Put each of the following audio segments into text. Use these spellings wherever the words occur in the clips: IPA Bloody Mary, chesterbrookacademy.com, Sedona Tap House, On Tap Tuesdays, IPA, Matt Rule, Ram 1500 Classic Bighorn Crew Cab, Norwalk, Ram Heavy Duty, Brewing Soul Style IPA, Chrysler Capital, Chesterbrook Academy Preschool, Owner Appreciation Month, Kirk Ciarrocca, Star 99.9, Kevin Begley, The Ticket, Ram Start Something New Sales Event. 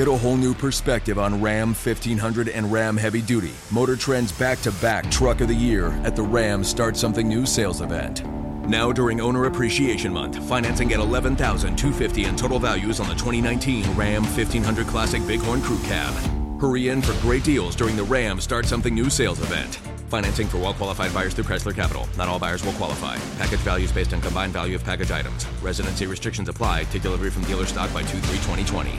Get a whole new perspective on Ram 1500 and Ram Heavy Duty, Motor Trend's back-to-back Truck of the Year at the Ram Start Something New Sales Event. Now during Owner Appreciation Month, financing at $11,250 in total values on the 2019 Ram 1500 Classic Bighorn Crew Cab. Hurry in for great deals during the Ram Start Something New Sales Event. Financing for well-qualified buyers through Chrysler Capital. Not all buyers will qualify. Package values based on combined value of package items. Residency restrictions apply. Take delivery from dealer stock by 2/3/2020.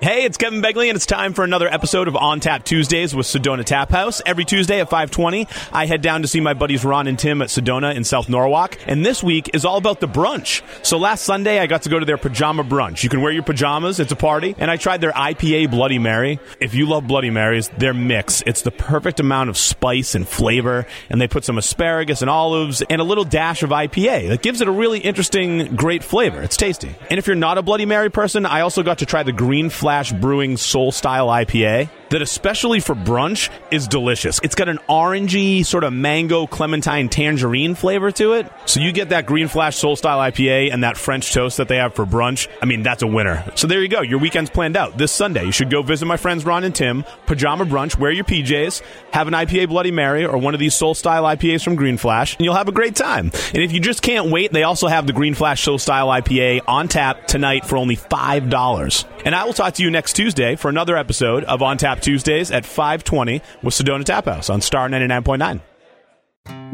Hey, it's Kevin Begley, and it's time for another episode of On Tap Tuesdays with Sedona Tap House. Every Tuesday at 5:20, I head down to see my buddies Ron and Tim at Sedona in South Norwalk, and this week is all about the brunch. So last Sunday, I got to go to their pajama brunch. You can wear your pajamas, it's a party, and I tried their IPA Bloody Mary. If you love Bloody Marys, their mix, it's the perfect amount of spice and flavor, and they put some asparagus and olives and a little dash of IPA. That gives it a really interesting, great flavor. It's tasty. And if you're not a Bloody Mary person, I also got to try the Green Flash Brewing Soul Style IPA that, especially for brunch, is delicious. It's got an orangey sort of mango, clementine, tangerine flavor to it. So you get that Green Flash Soul Style IPA and that French toast that they have for brunch. I mean, that's a winner. So there you go. Your weekend's planned out. This Sunday, you should go visit my friends Ron and Tim, pajama brunch, wear your PJs, have an IPA Bloody Mary or one of these Soul Style IPAs from Green Flash, and you'll have a great time. And if you just can't wait, they also have the Green Flash Soul Style IPA on tap tonight for only $5. And I will talk to you next Tuesday for another episode of On Tap Tuesdays at 5:20 with Sedona Tap House on Star 99.9.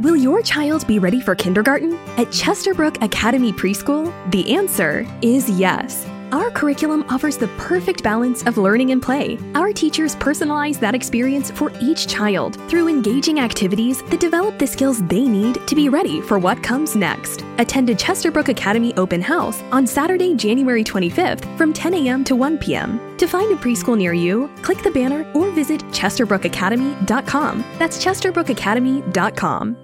Will your child be ready for kindergarten? At Chesterbrook Academy Preschool, the answer is yes. Our curriculum offers the perfect balance of learning and play. Our teachers personalize that experience for each child through engaging activities that develop the skills they need to be ready for what comes next. Attend a Chesterbrook Academy open house on Saturday, January 25th from 10 a.m. to 1 p.m. To find a preschool near you, click the banner or visit chesterbrookacademy.com. That's chesterbrookacademy.com.